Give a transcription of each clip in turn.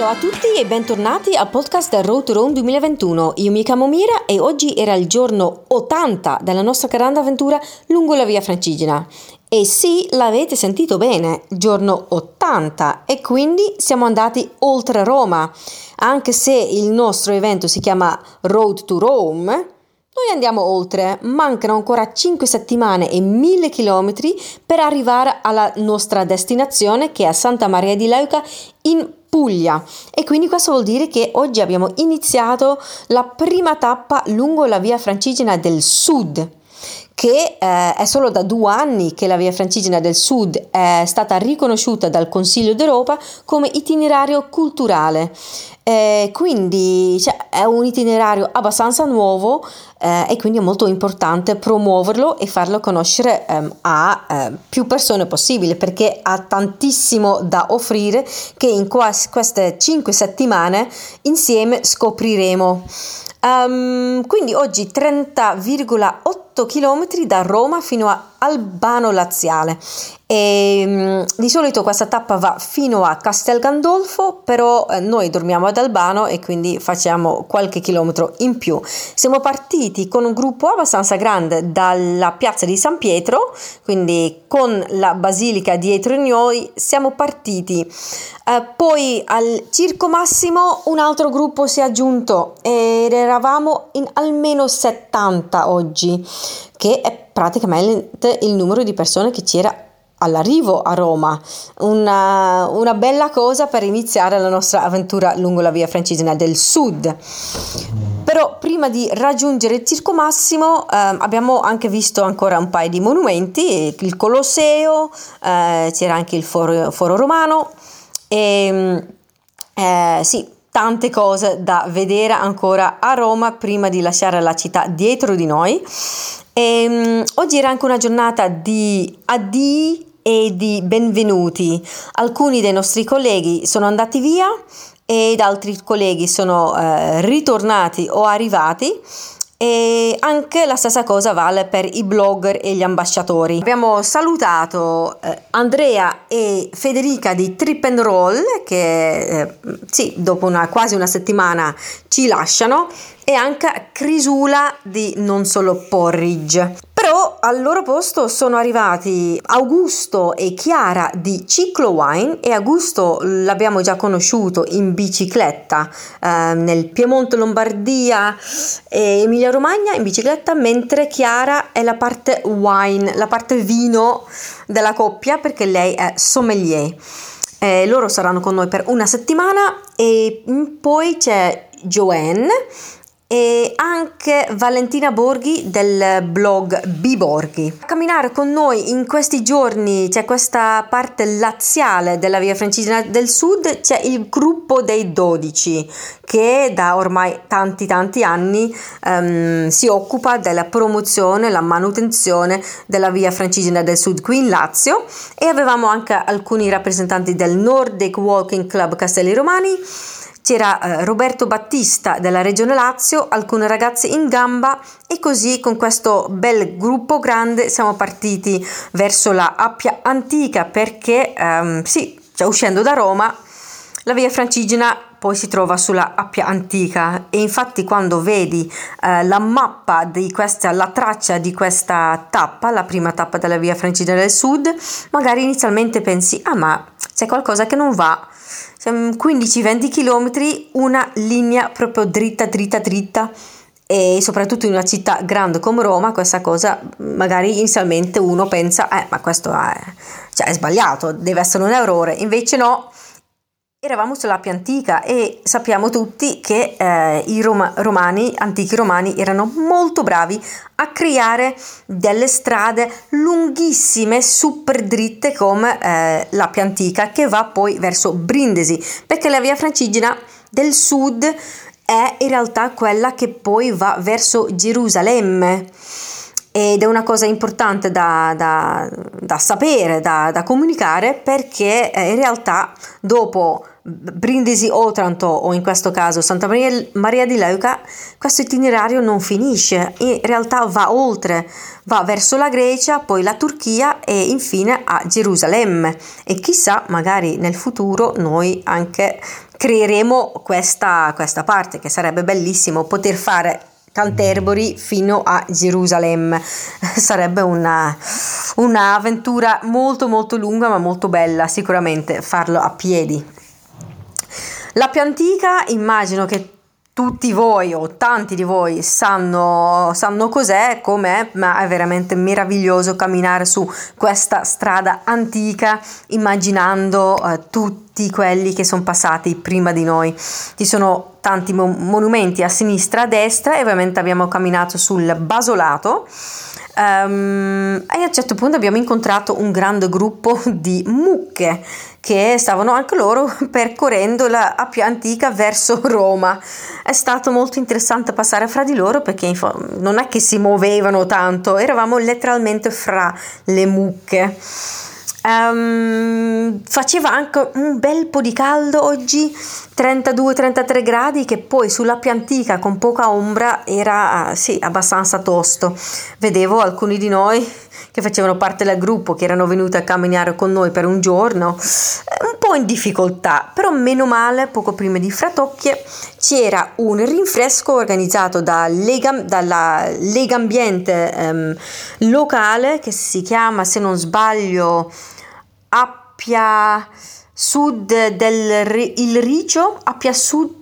Ciao a tutti e bentornati al podcast Road to Rome 2021. Io mi chiamo Mira e oggi era il giorno 80 della nostra grande avventura lungo la Via Francigena. E sì, l'avete sentito bene, giorno 80, e quindi siamo andati oltre Roma. Anche se il nostro evento si chiama Road to Rome, noi andiamo oltre. Mancano ancora 5 settimane e 1000 chilometri per arrivare alla nostra destinazione, che è Santa Maria di Leuca in Puglia, e quindi questo vuol dire che oggi abbiamo iniziato la prima tappa lungo la Via Francigena del Sud, che è solo da 2 anni che la Via Francigena del Sud è stata riconosciuta dal Consiglio d'Europa come itinerario culturale, quindi è un itinerario abbastanza nuovo, e quindi è molto importante promuoverlo e farlo conoscere a più persone possibile, perché ha tantissimo da offrire che in queste 5 settimane insieme scopriremo. Quindi oggi 30,8 km da Roma fino a Albano Laziale, e di solito questa tappa va fino a Castel Gandolfo, però noi dormiamo ad Albano e quindi facciamo qualche chilometro in più. Siamo partiti con un gruppo abbastanza grande dalla piazza di San Pietro, quindi con la basilica dietro noi siamo partiti, poi al Circo Massimo un altro gruppo si è aggiunto ed eravamo in almeno 70 oggi, che è praticamente il numero di persone che c'era all'arrivo a Roma. Una bella cosa per iniziare la nostra avventura lungo la Via Francigena del Sud. Però prima di raggiungere il Circo Massimo abbiamo anche visto ancora un paio di monumenti, il Colosseo, c'era anche il foro romano e sì, tante cose da vedere ancora a Roma prima di lasciare la città dietro di noi. Oggi era anche una giornata di addii e di benvenuti. Alcuni dei nostri colleghi sono andati via ed altri colleghi sono ritornati o arrivati, e anche la stessa cosa vale per i blogger e gli ambasciatori. Abbiamo salutato Andrea e Federica di Trip and Roll, che sì, dopo quasi una settimana ci lasciano, e anche Crisula di Non Solo Porridge. Però al loro posto sono arrivati Augusto e Chiara di Ciclo Wine, e Augusto l'abbiamo già conosciuto in bicicletta nel Piemonte, Lombardia e Emilia Romagna in bicicletta, mentre Chiara è la parte wine, la parte vino della coppia, perché lei è sommelier. Loro saranno con noi per una settimana, e poi c'è Joanne e anche Valentina Borghi del blog Biborghi. A camminare con noi in questi giorni c'è questa parte laziale della Via Francigena del Sud, c'è il Gruppo dei 12 che da ormai tanti anni si occupa della promozione, la manutenzione della Via Francigena del Sud qui in Lazio, e avevamo anche alcuni rappresentanti del Nordic Walking Club Castelli Romani. C'era Roberto Battista della Regione Lazio, alcune ragazze in gamba, e così con questo bel gruppo grande siamo partiti verso la Appia Antica, perché uscendo da Roma la Via Francigena poi si trova sulla Appia Antica, e infatti quando vedi la mappa di questa, la traccia di questa tappa, la prima tappa della Via Francigena del Sud, magari inizialmente pensi ma c'è qualcosa che non va. 15-20 km, una linea proprio dritta, e soprattutto in una città grande come Roma questa cosa magari inizialmente uno pensa ma questo è sbagliato, deve essere un errore. Invece no, eravamo sull'Appia Antica e sappiamo tutti che i antichi romani erano molto bravi a creare delle strade lunghissime, super dritte, come l'Appia Antica, che va poi verso Brindisi, perché la Via Francigena del Sud è in realtà quella che poi va verso Gerusalemme, ed è una cosa importante da sapere, da comunicare, perché in realtà dopo Brindisi, Otranto, o in questo caso Santa Maria di Leuca, questo itinerario non finisce, in realtà va oltre, va verso la Grecia, poi la Turchia e infine a Gerusalemme, e chissà, magari nel futuro noi anche creeremo questa parte, che sarebbe bellissimo poter fare Canterbury fino a Gerusalemme. Sarebbe una avventura molto molto lunga, ma molto bella sicuramente farlo a piedi. L'Appia Antica immagino che tutti voi o tanti di voi sanno cos'è, com'è, ma è veramente meraviglioso camminare su questa strada antica immaginando tutti quelli che sono passati prima di noi. Ci sono tanti monumenti a sinistra, a destra, e ovviamente abbiamo camminato sul basolato. E a un certo punto abbiamo incontrato un grande gruppo di mucche che stavano anche loro percorrendo la Appia Antica verso Roma. È stato molto interessante passare fra di loro, perché non è che si muovevano tanto, eravamo letteralmente fra le mucche. Faceva anche un bel po' di caldo oggi, 32-33 gradi, che poi sulla Appia Antica con poca ombra era abbastanza tosto. Vedevo alcuni di noi che facevano parte del gruppo, che erano venuti a camminare con noi per un giorno, un po' in difficoltà, però meno male poco prima di Fratocchie c'era un rinfresco organizzato dalla Legambiente locale, che si chiama, se non sbaglio, Appia Sud il Ricio, Appia Sud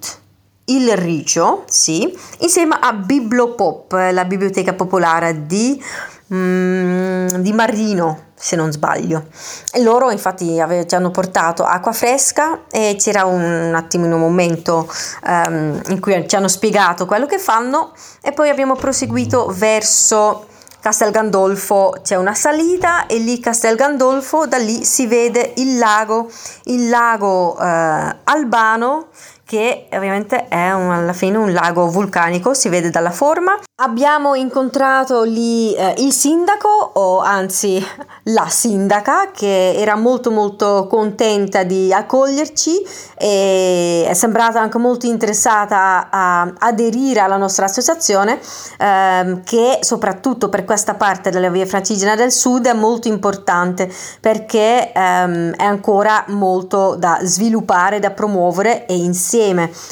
il Ricio, sì, insieme a Bibliopop, la biblioteca popolare di Marino, se non sbaglio. E loro infatti ci hanno portato acqua fresca, e c'era un attimino un momento in cui ci hanno spiegato quello che fanno, e poi abbiamo proseguito verso Castel Gandolfo. C'è una salita, e lì Castel Gandolfo, da lì si vede il lago Albano, che ovviamente è alla fine un lago vulcanico, si vede dalla forma. Abbiamo incontrato lì il sindaco, o anzi la sindaca, che era molto molto contenta di accoglierci, e è sembrata anche molto interessata a aderire alla nostra associazione, che soprattutto per questa parte della Via Francigena del Sud è molto importante, perché è ancora molto da sviluppare, da promuovere, e insieme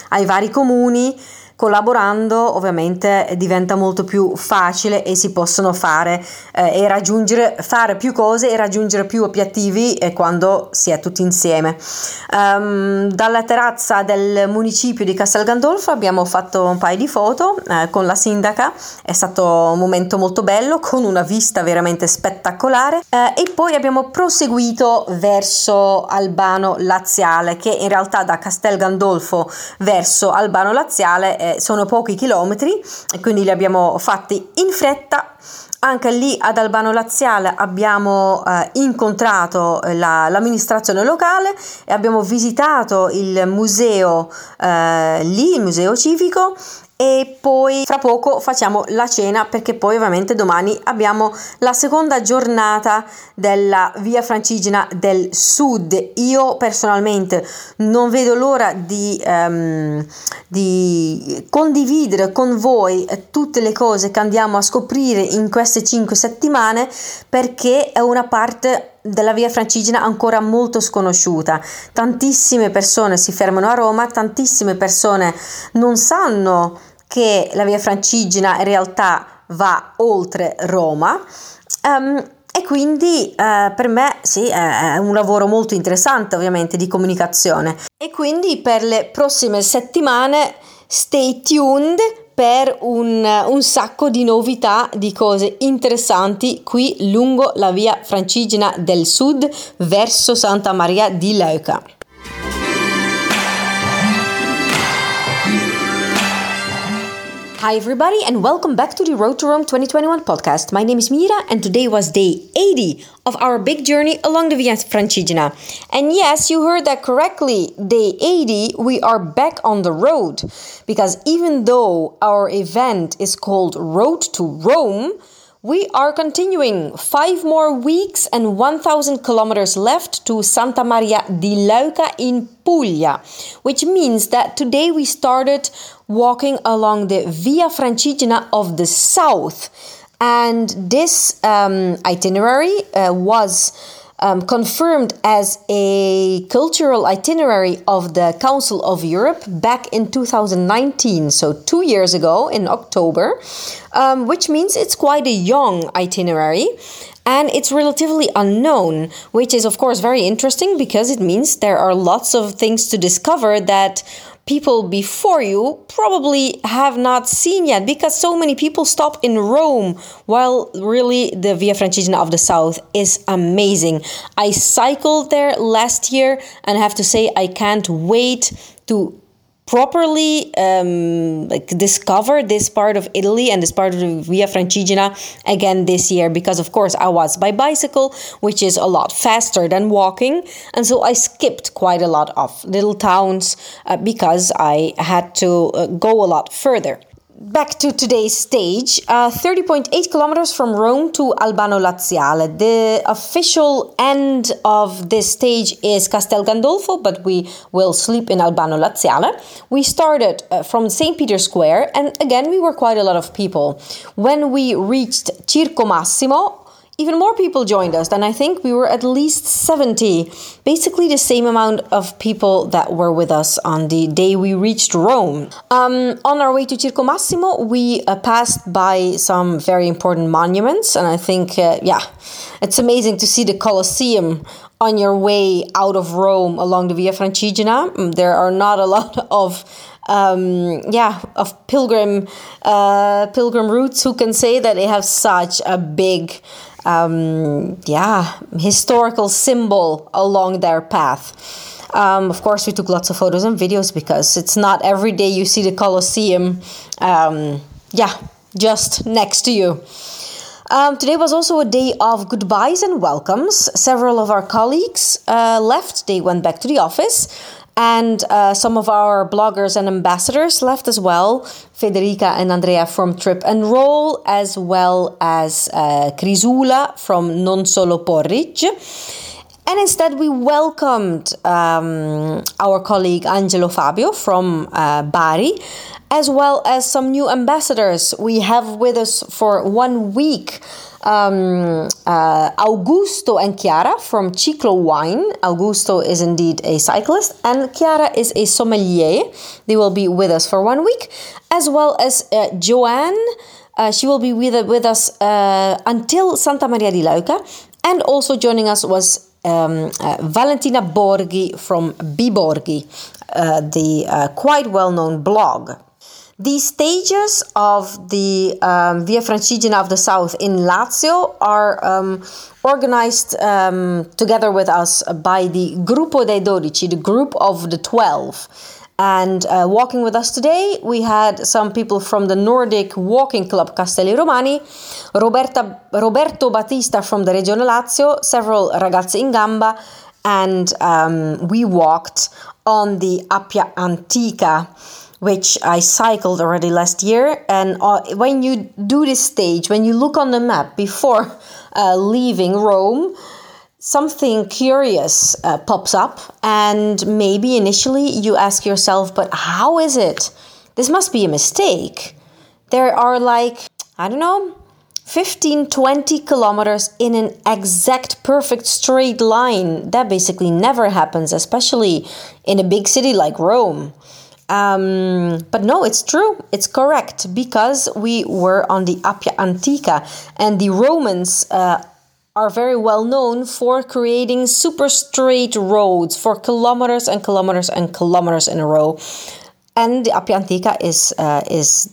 ai vari comuni collaborando ovviamente diventa molto più facile, e si possono fare più cose e raggiungere più obiettivi quando si è tutti insieme. Dalla terrazza del municipio di Castel Gandolfo abbiamo fatto un paio di foto con la sindaca. È stato un momento molto bello, con una vista veramente spettacolare, e poi abbiamo proseguito verso Albano Laziale, che in realtà da Castel Gandolfo verso Albano Laziale sono pochi chilometri, e quindi li abbiamo fatti in fretta. Anche lì ad Albano Laziale abbiamo incontrato l'amministrazione locale, e abbiamo visitato il museo il museo civico, e poi fra poco facciamo la cena, perché poi ovviamente domani abbiamo la seconda giornata della Via Francigena del Sud. Io personalmente non vedo l'ora di condividere con voi tutte le cose che andiamo a scoprire in queste 5 settimane, perché è una parte della Via Francigena ancora molto sconosciuta. Tantissime persone si fermano a Roma, tantissime persone non sanno che la Via Francigena in realtà va oltre Roma, e quindi per me è un lavoro molto interessante, ovviamente, di comunicazione. E quindi per le prossime settimane stay tuned per un sacco di novità, di cose interessanti qui lungo la Via Francigena del Sud verso Santa Maria di Leuca. Hi everybody, and welcome back to the Road to Rome 2021 podcast. My name is Mira, and today was day 80 of our big journey along the Via Francigena. And yes, you heard that correctly, day 80, we are back on the road, because even though our event is called Road to Rome, we are continuing 5 more weeks and 1,000 kilometers left to Santa Maria di Leuca in Puglia, which means that today we started walking along the Via Francigena of the South. And this itinerary was confirmed as a cultural itinerary of the Council of Europe back in 2019, so 2 years ago in October, which means it's quite a young itinerary and it's relatively unknown, which is of course very interesting because it means there are lots of things to discover that people before you probably have not seen yet, because so many people stop in Rome, while really the Via Francigena of the South is amazing. I cycled there last year and I have to say I can't wait to properly discover this part of Italy and this part of the Via Francigena again this year, because of course I was by bicycle, which is a lot faster than walking, and so I skipped quite a lot of little towns because I had to go a lot further. Back to today's stage, 30.8 kilometers from Rome to Albano Laziale. The official end of this stage is Castel Gandolfo, but we will sleep in Albano Laziale. We started from St. Peter's Square, and again, we were quite a lot of people. When we reached Circo Massimo, even more people joined us, and I think we were at least 70, basically the same amount of people that were with us on the day we reached Rome. On our way to Circo Massimo, we passed by some very important monuments, and I think, it's amazing to see the Colosseum on your way out of Rome along the Via Francigena. There are not a lot of pilgrim routes who can say that they have such a big historical symbol along their path. Of course, we took lots of photos and videos because it's not every day you see the Colosseum, just next to you. Today was also a day of goodbyes and welcomes. Several of our colleagues left. They went back to the office. And some of our bloggers and ambassadors left as well. Federica and Andrea from Trip and Roll, as well as Crisula from Non Solo Porridge. And instead we welcomed our colleague Angelo Fabio from Bari, as well as some new ambassadors we have with us for 1 week. Augusto and Chiara from Ciclo Wine. Augusto is indeed a cyclist and Chiara is a sommelier. They will be with us for 1 week, as well as Joanne. She will be with us until Santa Maria di Leuca, and also joining us was Valentina Borghi from Biborghi, the quite well-known blog. The stages of the Via Francigena of the South in Lazio are organized together with us by the Gruppo dei 12, the group of the 12. And walking with us today, we had some people from the Nordic Walking Club Castelli Romani, Roberto Battista from the Regione Lazio, several ragazzi in gamba, and we walked on the Appia Antica, which I cycled already last year. And when you do this stage, when you look on the map before leaving Rome, something curious pops up, and maybe initially you ask yourself, but how is it? This must be a mistake. There are 15-20 kilometers in an exact perfect straight line. That basically never happens, especially in a big city like Rome. But no, it's true, it's correct, because we were on the Appia Antica, and the Romans are very well known for creating super straight roads for kilometers and kilometers and kilometers in a row. And the Appia Antica is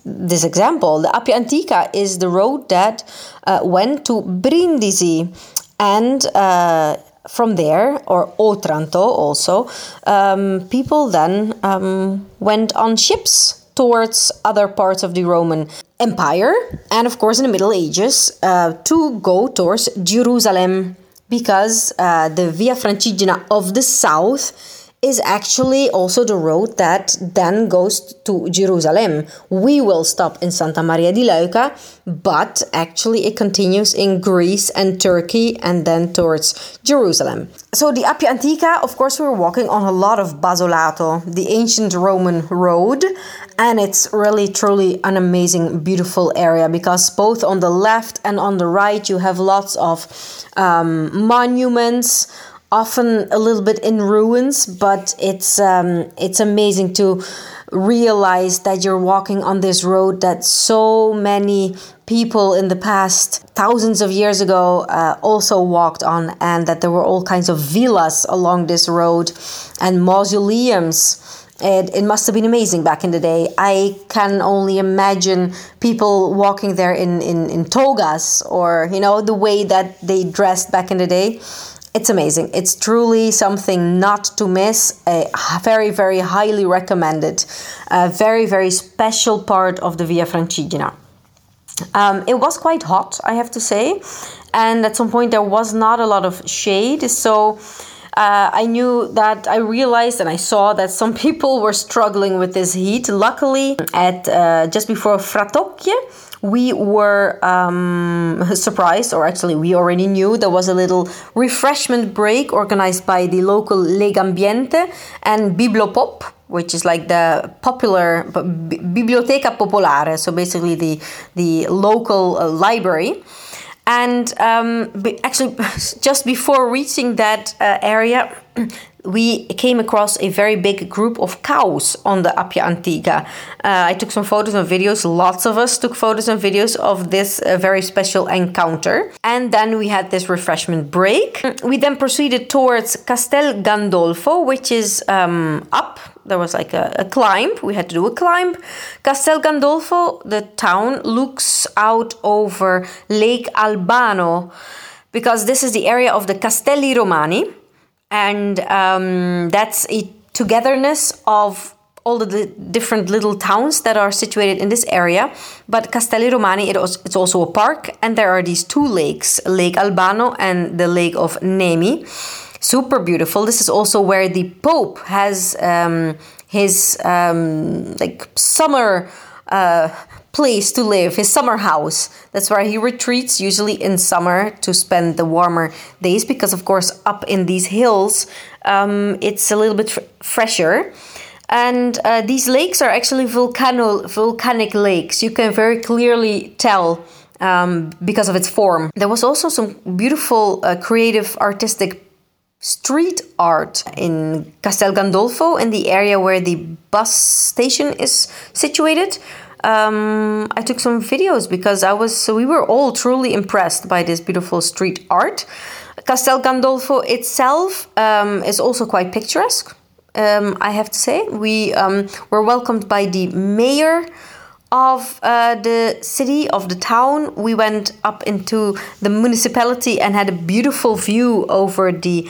this example. The Appia Antica is the road that went to Brindisi, and from there, or Otranto also, people then went on ships towards other parts of the Roman Empire, and of course in the Middle Ages, to go towards Jerusalem, because the Via Francigena of the South is actually also the road that then goes to Jerusalem. We will stop in Santa Maria di Leuca, but actually it continues in Greece and Turkey and then towards Jerusalem. So the Appia Antica, of course, we're walking on a lot of basolato, the ancient Roman road, and it's really truly an amazing, beautiful area because both on the left and on the right you have lots of monuments, often a little bit in ruins, but it's amazing to realize that you're walking on this road that so many people in the past, thousands of years ago, also walked on, and that there were all kinds of villas along this road and mausoleums. It must have been amazing back in the day. I can only imagine people walking there in togas, or, you know, the way that they dressed back in the day. It's amazing. It's truly something not to miss. Very, very highly recommended. A very, very special part of the Via Francigena. It was quite hot, I have to say. And at some point there was not a lot of shade. So I realized and I saw that some people were struggling with this heat. Luckily, at just before Fratocchie, we were surprised, or actually we already knew, there was a little refreshment break organized by the local Legambiente and Biblopop, which is like the popular Biblioteca Popolare, so basically the local library. And actually, just before reaching that area, we came across a very big group of cows on the Appia Antica. I took some photos and videos. Lots of us took photos and videos of this very special encounter. And then we had this refreshment break. We then proceeded towards Castel Gandolfo, which is up. There was like a climb. We had to do a climb. Castel Gandolfo, the town, looks out over Lake Albano, because this is the area of the Castelli Romani. And that's a togetherness of all the different little towns that are situated in this area. But Castelli Romani, it's also a park. And there are these two lakes, Lake Albano and the Lake of Nemi. Super beautiful. This is also where the Pope has his summer place to live, his summer house. That's where he retreats usually in summer to spend the warmer days, because of course up in these hills it's a little bit fresher. And these lakes are actually volcanic lakes. You can very clearly tell because of its form. There was also some beautiful creative artistic street art in Castel Gandolfo, in the area where the bus station is situated. I took some videos because we were all truly impressed by this beautiful street art. Castel Gandolfo itself is also quite picturesque, I have to say. We were welcomed by the mayor of the city, of the town. We went up into the municipality and had a beautiful view over the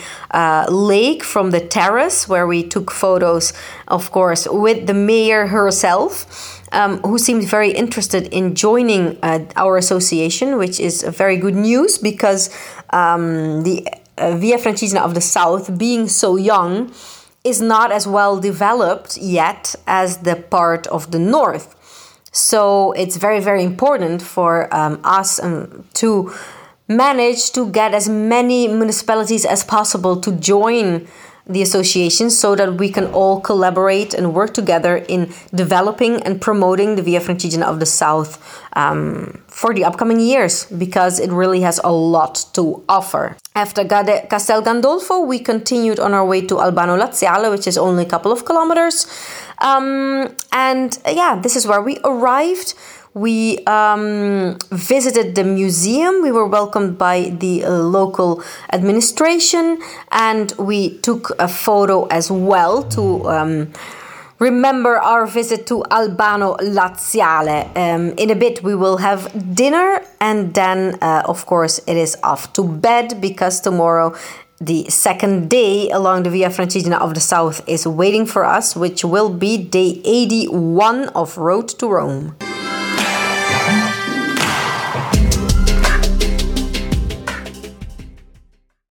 lake from the terrace, where we took photos, of course, with the mayor herself, who seemed very interested in joining our association, which is very good news, because the Via Francigena of the South, being so young, is not as well developed yet as the part of the North. So it's very, very important for us to manage to get as many municipalities as possible to join the association, so that we can all collaborate and work together in developing and promoting the Via Francigena of the South for the upcoming years, because it really has a lot to offer. After Castel Gandolfo, we continued on our way to Albano Laziale, which is only a couple of kilometers. This is where we arrived. We visited the museum. We were welcomed by the local administration, and we took a photo as well to remember our visit to Albano Laziale. In a bit we will have dinner, and then of course it is off to bed, because tomorrow the second day along the Via Francigena of the South is waiting for us, which will be day 81 of Road to Rome.